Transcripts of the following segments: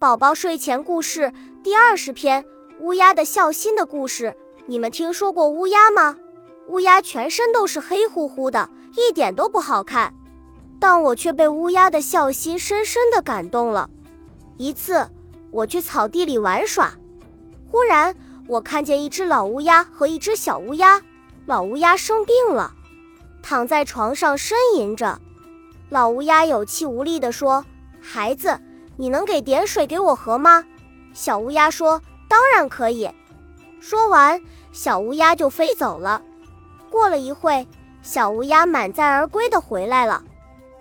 宝宝睡前故事第20篇，乌鸦的孝心的故事。你们听说过乌鸦吗？乌鸦全身都是黑乎乎的，一点都不好看，但我却被乌鸦的孝心深深地感动了。一次，我去草地里玩耍，忽然我看见一只老乌鸦和一只小乌鸦。老乌鸦生病了，躺在床上呻吟着。老乌鸦有气无力地说：孩子，你能给点水给我喝吗？小乌鸦说：当然可以。说完，小乌鸦就飞走了。过了一会，小乌鸦满载而归地回来了，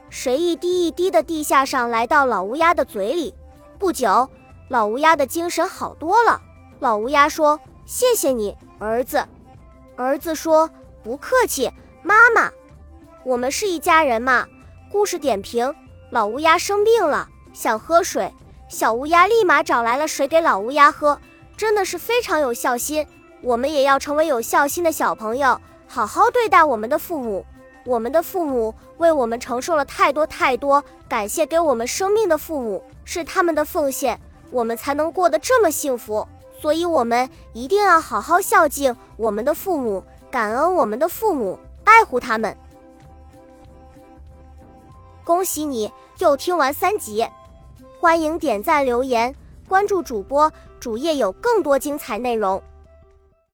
水一滴一滴地滴下上来到老乌鸦的嘴里。不久，老乌鸦的精神好多了。老乌鸦说：谢谢你，儿子。儿子说：不客气，妈妈，我们是一家人嘛。故事点评：老乌鸦生病了，想喝水，小乌鸦立马找来了水给老乌鸦喝，真的是非常有孝心。我们也要成为有孝心的小朋友，好好对待我们的父母。我们的父母为我们承受了太多，感谢给我们生命的父母，是他们的奉献，我们才能过得这么幸福。所以我们一定要好好孝敬我们的父母，感恩我们的父母，爱护他们。恭喜你又听完3集，欢迎点赞留言，关注主播，主页有更多精彩内容。